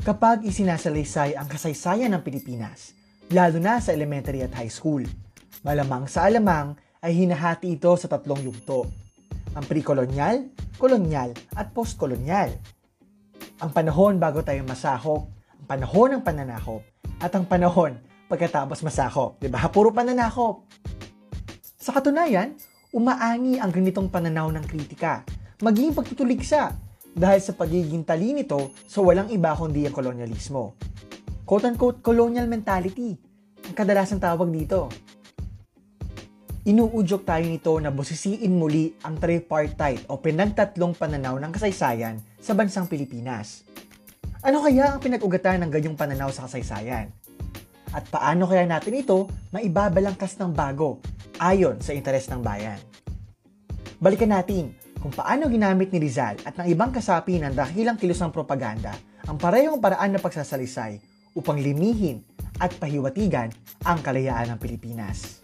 kapag isinasalaysay ang kasaysayan ng Pilipinas, lalo na sa elementary at high school. Malamang sa alamang ay hinahati ito sa tatlong yugto: ang pre-kolonyal, kolonyal at post-kolonyal. Ang panahon bago tayo masakop, ang panahon ng pananakop, at ang panahon pagkatapos masakop. Diba? Puro pananakop. Sa katunayan, umaangi ang ganitong pananaw ng kritika, maging pagtutuligsa, dahil sa pagiging tali nito sa walang iba kundi ang kolonyalismo. Quote-unquote, colonial mentality, ang kadalasang tawag dito. Inuudyok tayo nito na busisiin muli ang tripartite o pinagtatlong pananaw ng kasaysayan sa bansang Pilipinas. Ano kaya ang pinag-ugatan ng ganyong pananaw sa kasaysayan? At paano kaya natin ito maibabalangkas ng bago ayon sa interes ng bayan? Balikan natin kung paano ginamit ni Rizal at ng ibang kasapi ng dakilang Kilusang Propaganda ang parehong paraan na pagsasalaysay upang limihin at pahiwatigan ang kalayaan ng Pilipinas.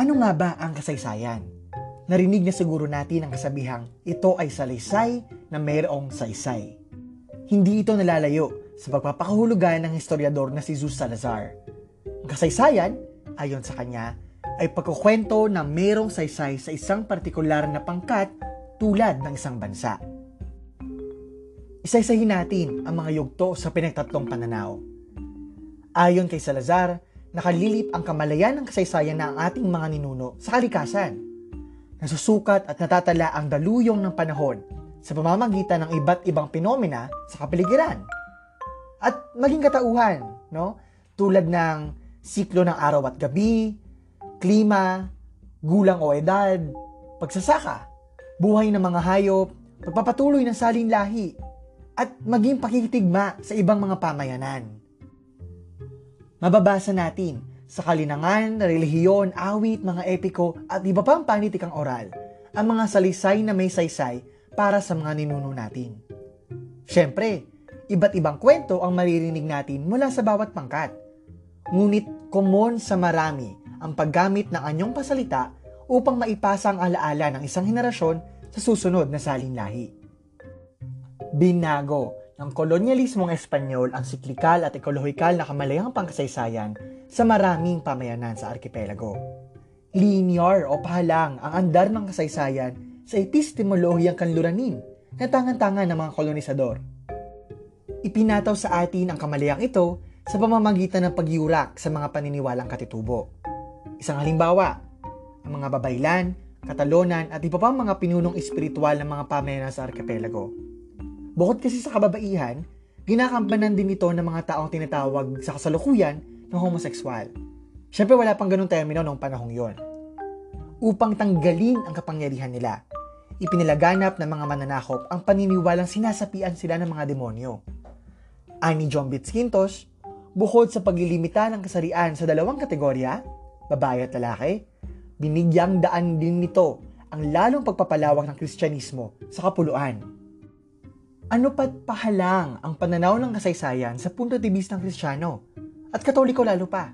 Ano nga ba ang kasaysayan? Narinig na siguro natin ang kasabihang ito ay salaysay na mayroong saysay. Hindi ito nalalayo sa pagpapakahulugan ng historiador na si Zeus Salazar. Ang kasaysayan, ayon sa kanya, ay pagkukwento na mayroong saysay sa isang partikular na pangkat tulad ng isang bansa. Isaysahin natin ang mga yugto sa pinagtatlong pananaw. Ayon kay Salazar, nakalilip ang kamalayan ng kasaysayan na ang ating mga ninuno sa kalikasan. Nasusukat at natatala ang daluyong ng panahon sa pamamagitan ng iba't ibang pinomena sa kapaligiran. At maging katauhan, no? Tulad ng siklo ng araw at gabi, klima, gulang o edad, pagsasaka, buhay ng mga hayop, pagpapatuloy ng saling lahi, at maging pakikitigma sa ibang mga pamayanan. Mababasa natin sa kalinangan, relihiyon, awit, mga epiko at iba pang panitikang oral ang mga salaysay na may saysay para sa mga ninuno natin. Siyempre, iba't ibang kwento ang maririnig natin mula sa bawat pangkat. Ngunit common sa marami ang paggamit ng anyong pasalita upang maipasa ang alaala ng isang henerasyon sa susunod na saling lahi. Binago ng kolonyalismong Espanyol ang siklikal at ekolohikal na kamalayang pangkasaysayan sa maraming pamayanan sa arkipelago. Linear o pahalang ang andar ng kasaysayan sa epistemolohyang kanluranin na tangan-tangan ng mga kolonisador. Ipinataw sa atin ang kamalayang ito sa pamamagitan ng pagyurak sa mga paniniwalang katitubo. Isang halimbawa, ang mga babaylan, katalonan at iba pang mga pinunong espiritual ng mga pamayanan sa arkipelago. Bukod kasi sa kababaihan, ginakampanan din ito ng mga taong tinatawag sa kasalukuyan na homosekswal. Siyempre wala pang ganung termino noong panahong yon. Upang tanggalin ang kapangyarihan nila, ipinilaganap ng mga mananakop ang paniniwalang sinasapian sila ng mga demonyo. Ani Jombits Quintos, bukod sa paglilimita ng kasarian sa dalawang kategorya, babae at lalaki, binigyang daan din nito ang lalong pagpapalawak ng Kristyanismo sa kapuluan. Ano pat pahalang ang pananaw ng kasaysayan sa punto de vista ng Kristiyano at Katoliko lalo pa.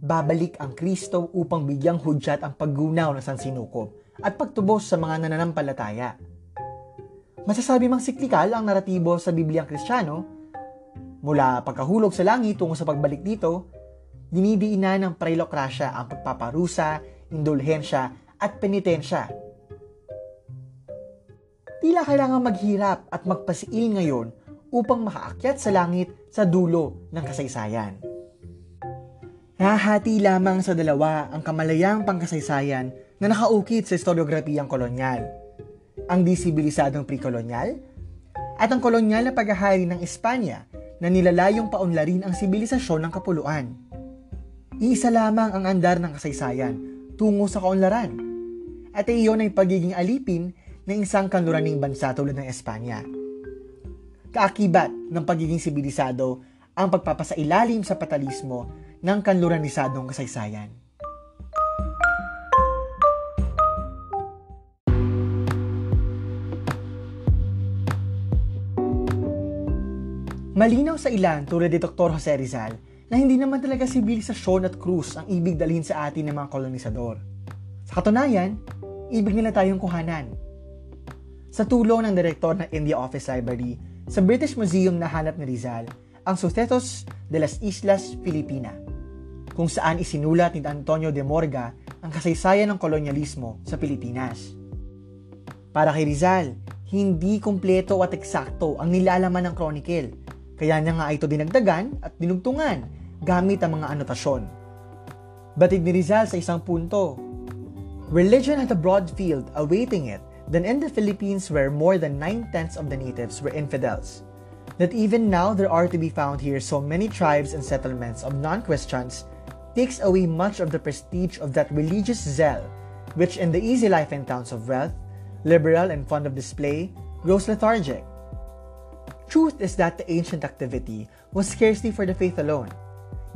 Babalik ang Kristo upang bigyang hudyat ang paggunaw ng sansinukob at pagtubos sa mga nananampalataya. Masasabi mang siklikal ang naratibo sa Bibliang Kristiyano. Mula pagkahulog sa langit tungo sa pagbalik dito, dinidiin na ng praelokrasya ang pagpaparusa, indulhensya at penitensya. Tila kailangan maghirap at magpasiil ngayon upang makaakyat sa langit sa dulo ng kasaysayan. Nahati lamang sa dalawa ang kamalayang pangkasaysayan na nakaukit sa historiografiyang kolonyal. Ang disibilisadong pre-kolonyal at ang kolonyal na paghahari ng Espanya na nilalayong paunlarin ang sibilisasyon ng kapuluan. Iisa lamang ang andar ng kasaysayan tungo sa kaunlaran. At iyon ay pagiging alipin ng isang kanluraning bansa tulad ng Espanya. Kaakibat ng pagiging sibilisado ang pagpapasailalim sa patalismo ng kanluranisadong kasaysayan. Malinaw sa ilan tulad ni Dr. Jose Rizal na hindi naman talaga sibilisasyon at krus ang ibig dalhin sa atin ng mga kolonisador. Sa katunayan, ibig nila tayong kuhanan. Sa tulong ng direktor ng India Office Library sa British Museum na hanap ni Rizal ang Sucesos de las Islas Filipinas, kung saan isinulat ni Antonio de Morga ang kasaysayan ng kolonyalismo sa Pilipinas. Para kay Rizal, hindi kumpleto at eksakto ang nilalaman ng chronicle, kaya niya nga ito dinagdagan at dinugtungan gamit ang mga anotasyon. Batid ni Rizal sa isang punto, "Religion had a broad field awaiting it, than in the Philippines where more than 9/10 of the natives were infidels, that even now there are to be found here so many tribes and settlements of non-Christians takes away much of the prestige of that religious zeal, which in the easy life and towns of wealth, liberal and fond of display, grows lethargic. Truth is that the ancient activity was scarcely for the faith alone,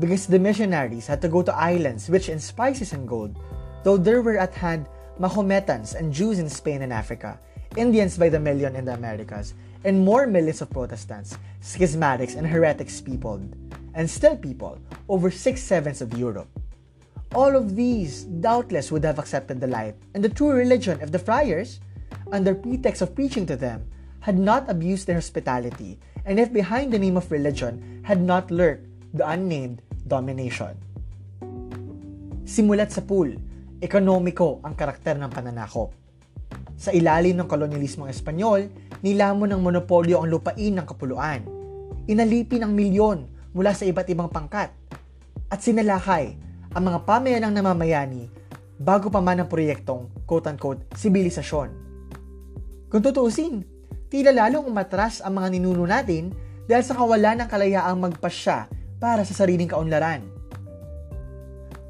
because the missionaries had to go to islands rich in spices and gold, though there were at hand Mahometans and Jews in Spain and Africa, Indians by the million in the Americas, and more millions of Protestants, schismatics, and heretics peopled, and still people, over 6/7 of Europe. All of these doubtless would have accepted the light and the true religion if the friars, under pretext of preaching to them, had not abused their hospitality, and if behind the name of religion had not lurked the unnamed domination." Simulat sa pool, ekonomiko ang karakter ng pananakop. Sa ilalim ng kolonyalismong Espanyol, nilamon ng monopolyo ang lupain ng kapuluan. Inalipin ang milyon mula sa iba't ibang pangkat. At sinalakay ang mga pamayanang namamayani bago pa man ang proyektong quote-unquote sibilisasyon. Kung tutuusin, tila lalong umatras ang mga ninuno natin dahil sa kawalan ng kalayaang magpasya para sa sariling kaunlaran.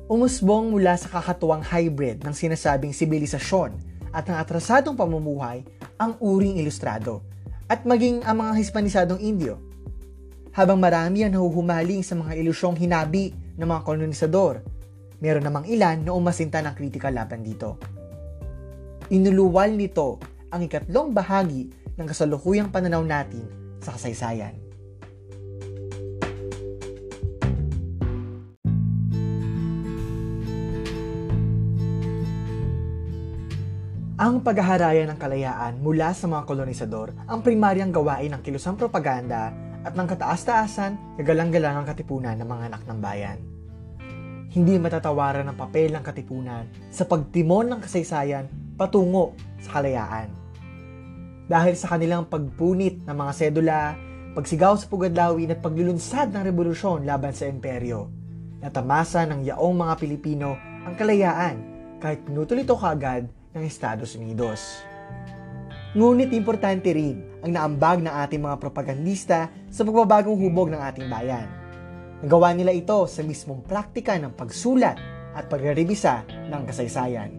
Umusbong mula sa kakatuwang hybrid ng sinasabing sibilisasyon at ng atrasadong pamumuhay ang uring ilustrado at maging ang mga Hispanisadong Indio. Habang marami ang nahuhumaling sa mga ilusyong hinabi ng mga kolonisador, meron namang ilan na umasinta ng kritikal laban dito. Inuluwal nito ang ikatlong bahagi ng kasalukuyang pananaw natin sa kasaysayan. Ang paghaharaya ng kalayaan mula sa mga kolonisador ang primaryang gawain ng kilusang propaganda at ng kataas-taasan, kagalang-galang ang katipunan ng mga anak ng bayan. Hindi matatawaran ang papel ng katipunan sa pagtimon ng kasaysayan patungo sa kalayaan. Dahil sa kanilang pagpunit ng mga sedula, pagsigaw sa pugadlawin at paglulunsad ng rebolusyon laban sa imperyo, natamasa ng yaong mga Pilipino ang kalayaan kahit pinutol ito kaagad ng Estados Unidos. Ngunit importante rin ang naambag ng ating mga propagandista sa pagbabagong hubog ng ating bayan. Nagawa nila ito sa mismong praktika ng pagsulat at pagrerebisa ng kasaysayan.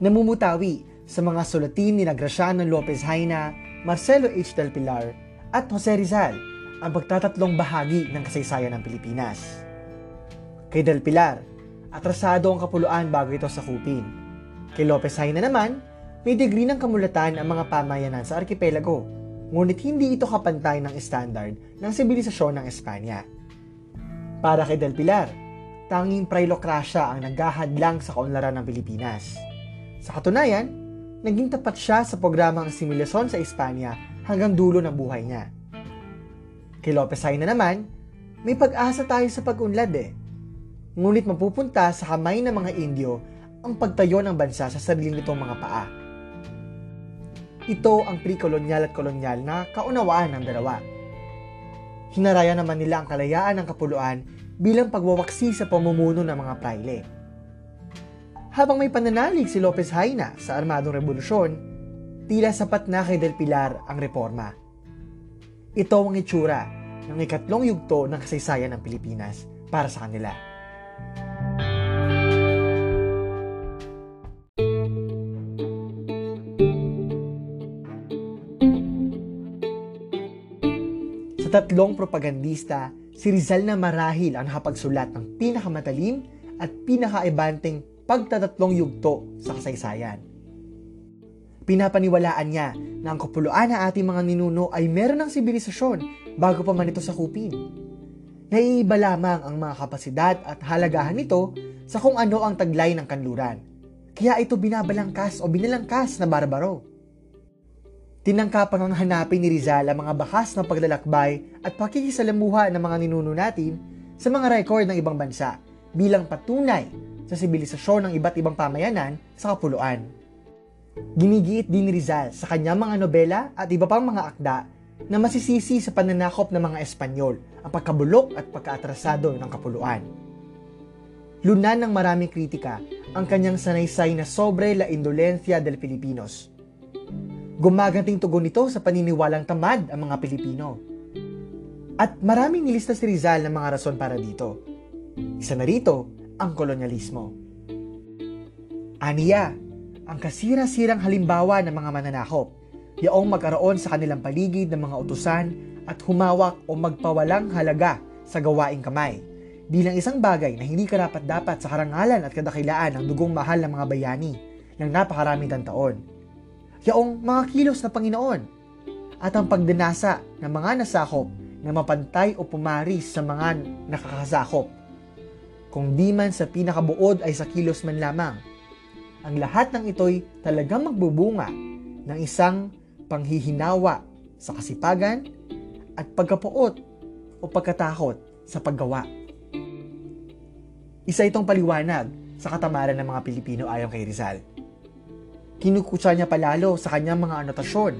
Namumutawi sa mga sulatin ni La Graciano Lopez Jaena, Marcelo H. del Pilar at Jose Rizal ang pagtatatlong bahagi ng kasaysayan ng Pilipinas. Kay del Pilar, atrasado ang kapuluan bago ito sakupin. Kay Lopez Jaena naman, may degree ng kamulatan ang mga pamayanan sa arkipelago, ngunit hindi ito kapantay ng standard ng sibilisasyon ng Espanya. Para kay del Pilar, tanging prailokrasya ang naghahadlang sa kaunlaran ng Pilipinas. Sa katunayan, naging tapat siya sa programang asimilasyon sa Espanya hanggang dulo ng buhay niya. Kay Lopez Jaena naman, may pag-asa tayo sa pag-unlad ngunit mapupunta sa kamay ng mga Indio ang pagtayo ng bansa sa sarili nitong mga paa. Ito ang pre-kolonyal at kolonyal na kaunawaan ng dalawa. Hinaraya naman nila ang kalayaan ng kapuluan bilang pagwawaksi sa pamumuno ng mga praile. Habang may pananalig si Lopez Jaena sa armadong rebolusyon, tila sapat na kay del Pilar ang reforma. Ito ang itsura ng ikatlong yugto ng kasaysayan ng Pilipinas para sa kanila. Tatlong propagandista, si Rizal na marahil ang nakapagsulat ng pinakamatalim at pinakaibanteng pagtatatlong yugto sa kasaysayan. Pinapaniwalaan niya na ang kapuluan na ating mga ninuno ay meron ng sibilisasyon bago pa man ito sakupin. Naiiba lamang ang mga kapasidad at halagahan nito sa kung ano ang taglay ng kanluran Kaya ito binabalangkas o binalangkas na barbaro. Tinangkapan ng hanapin ni Rizal ang mga bakas ng paglalakbay at pakikisalamuha ng mga ninuno natin sa mga rekord ng ibang bansa bilang patunay sa sibilisasyon ng iba't ibang pamayanan sa kapuluan. Ginigiit din ni Rizal sa kanyang mga nobela at iba pang mga akda na masisisi sa pananakop ng mga Espanyol ang pagkabulok at pagkaatrasado ng kapuluan. Lunan ng maraming kritika ang kanyang sanaysay na sobre la indolencia del Filipinos. Gumaganting tugon nito sa paniniwalang tamad ang mga Pilipino. At maraming nilista si Rizal ng mga rason para dito. Isa na rito ang kolonyalismo. Aniya, ang kasira-sirang halimbawa ng mga mananakop, yaong magkaroon sa kanilang paligid ng mga utusan at humawak o magpawalang halaga sa gawaing kamay bilang isang bagay na hindi karapat-dapat sa karangalan at kadakilaan ng dugong mahal ng mga bayani ng napakaraming taon. Yaong mga kilos na Panginoon at ang pagdanasa ng mga nasakop na mapantay o pumaris sa mga nakakasakop, kung di man sa pinakabuod ay sa kilos man lamang. Ang lahat ng ito'y talagang magbubunga ng isang panghihinawa sa kasipagan at pagkapuot o pagkatakot sa paggawa. Isa itong paliwanag sa katamaran ng mga Pilipino ayon kay Rizal. Kinukutsa niya palalo sa kanyang mga anotasyon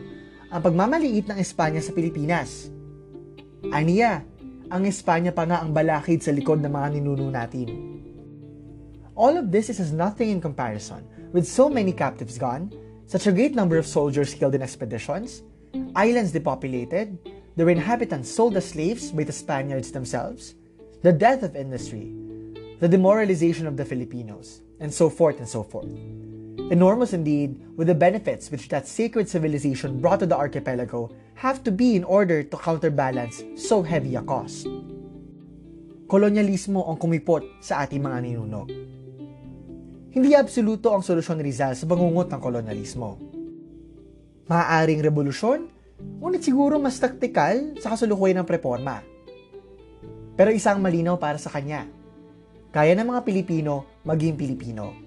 ang pagmamaliit ng Espanya sa Pilipinas. Aniya, ang Espanya pa nga ang balakid sa likod ng mga ninuno natin. All of this is as nothing in comparison with so many captives gone, such a great number of soldiers killed in expeditions, islands depopulated, their inhabitants sold as slaves by the Spaniards themselves, the death of industry, the demoralization of the Filipinos, and so forth and so forth. Enormous indeed with the benefits which that sacred civilization brought to the archipelago have to be in order to counterbalance so heavy a cost. Kolonyalismo ang kumipot sa ating mga ninuno. Hindi absoluto ang solusyon ni Rizal sa bangungot ng kolonyalismo. Maaaring revolusyon, ngunit siguro mas taktikal sa kasulukuyan ng preporma. Pero isang malinaw para sa kanya, kaya ng mga Pilipino maging Pilipino.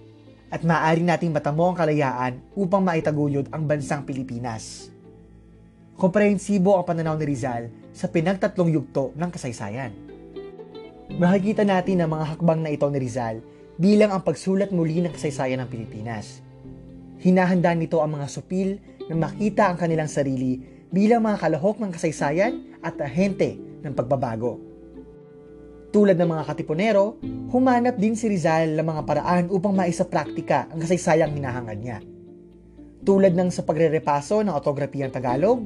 At maaari nating matamo ang kalayaan upang maitaguyod ang bansang Pilipinas. Komprehensibo ang pananaw ni Rizal sa pinagtatlong yugto ng kasaysayan. Makikita natin ang mga hakbang na ito ni Rizal bilang ang pagsulat muli ng kasaysayan ng Pilipinas. Hinahanda nito ang mga supil na makita ang kanilang sarili bilang mga kalahok ng kasaysayan at ahente ng pagbabago. Tulad ng mga katipunero, humanap din si Rizal ng mga paraan upang maisapraktika ang kasaysayang hinahangad niya. Tulad ng sa pagrerepaso ng autografiyang Tagalog,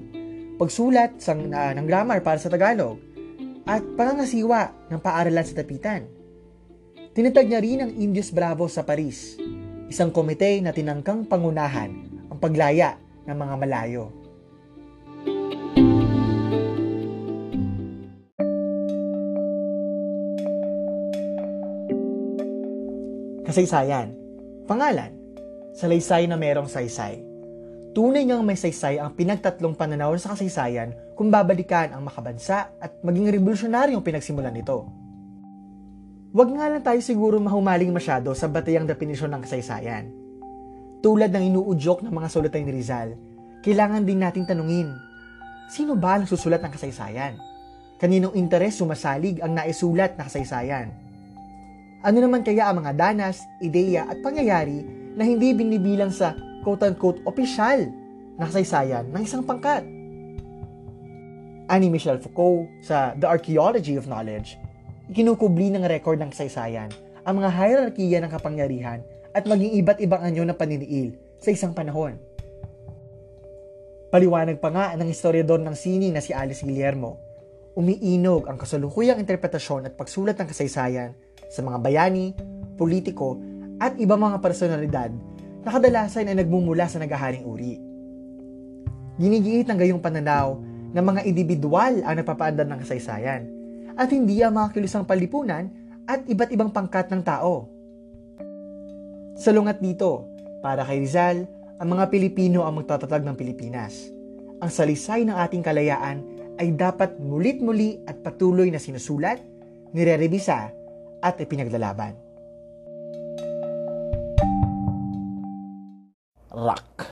pagsulat ng grammar para sa Tagalog, at pangangasiwa ng paaralan sa tapitan. Tinatag niya rin ang Indios Bravos sa Paris, isang komite na tinangkang pangunahan ang paglaya ng mga malayo. Kasaysayan, pangalan, salaysay na merong saysay. Tunay ngang may saysay ang pinagtatlong pananaw sa kasaysayan kung babalikan ang makabansa at maging revolusyonaryong pinagsimulan nito. Huwag nga lang tayo siguro mahumaling masyado sa batayang definisyon ng kasaysayan. Tulad ng inuudyok ng mga sulatan ni Rizal, kailangan din natin tanungin, sino ba ang susulat ng kasaysayan? Kaninong interes sumasalig ang naisulat na kasaysayan? Ano naman kaya ang mga danas, ideya at pangyayari na hindi binibilang sa quote-unquote opisyal na kasaysayan ng isang pangkat? Ani Michel Foucault sa The Archaeology of Knowledge, ikinukubli ng record ng kasaysayan ang mga hierarkiya ng kapangyarihan at maging iba't ibang anyo ng paniniil sa isang panahon. Paliwanag pa nga ng historiador ng sining na si Alice Guillermo, umiinog ang kasalukuyang interpretasyon at pagsulat ng kasaysayan sa mga bayani, politiko, at ibang mga personalidad na kadalasan ay nagmumula sa naghaharing uri. Ginigiit ng gayong pananaw na mga individual ang napapaandar ng kasaysayan at hindi ang mga kilusang palipunan at iba't ibang pangkat ng tao. Salungat dito, para kay Rizal, ang mga Pilipino ang magtatatag ng Pilipinas. Ang salaysay ng ating kalayaan ay dapat mulit-muli at patuloy na sinusulat, nire-revisa, at ipinaglalaban. rock.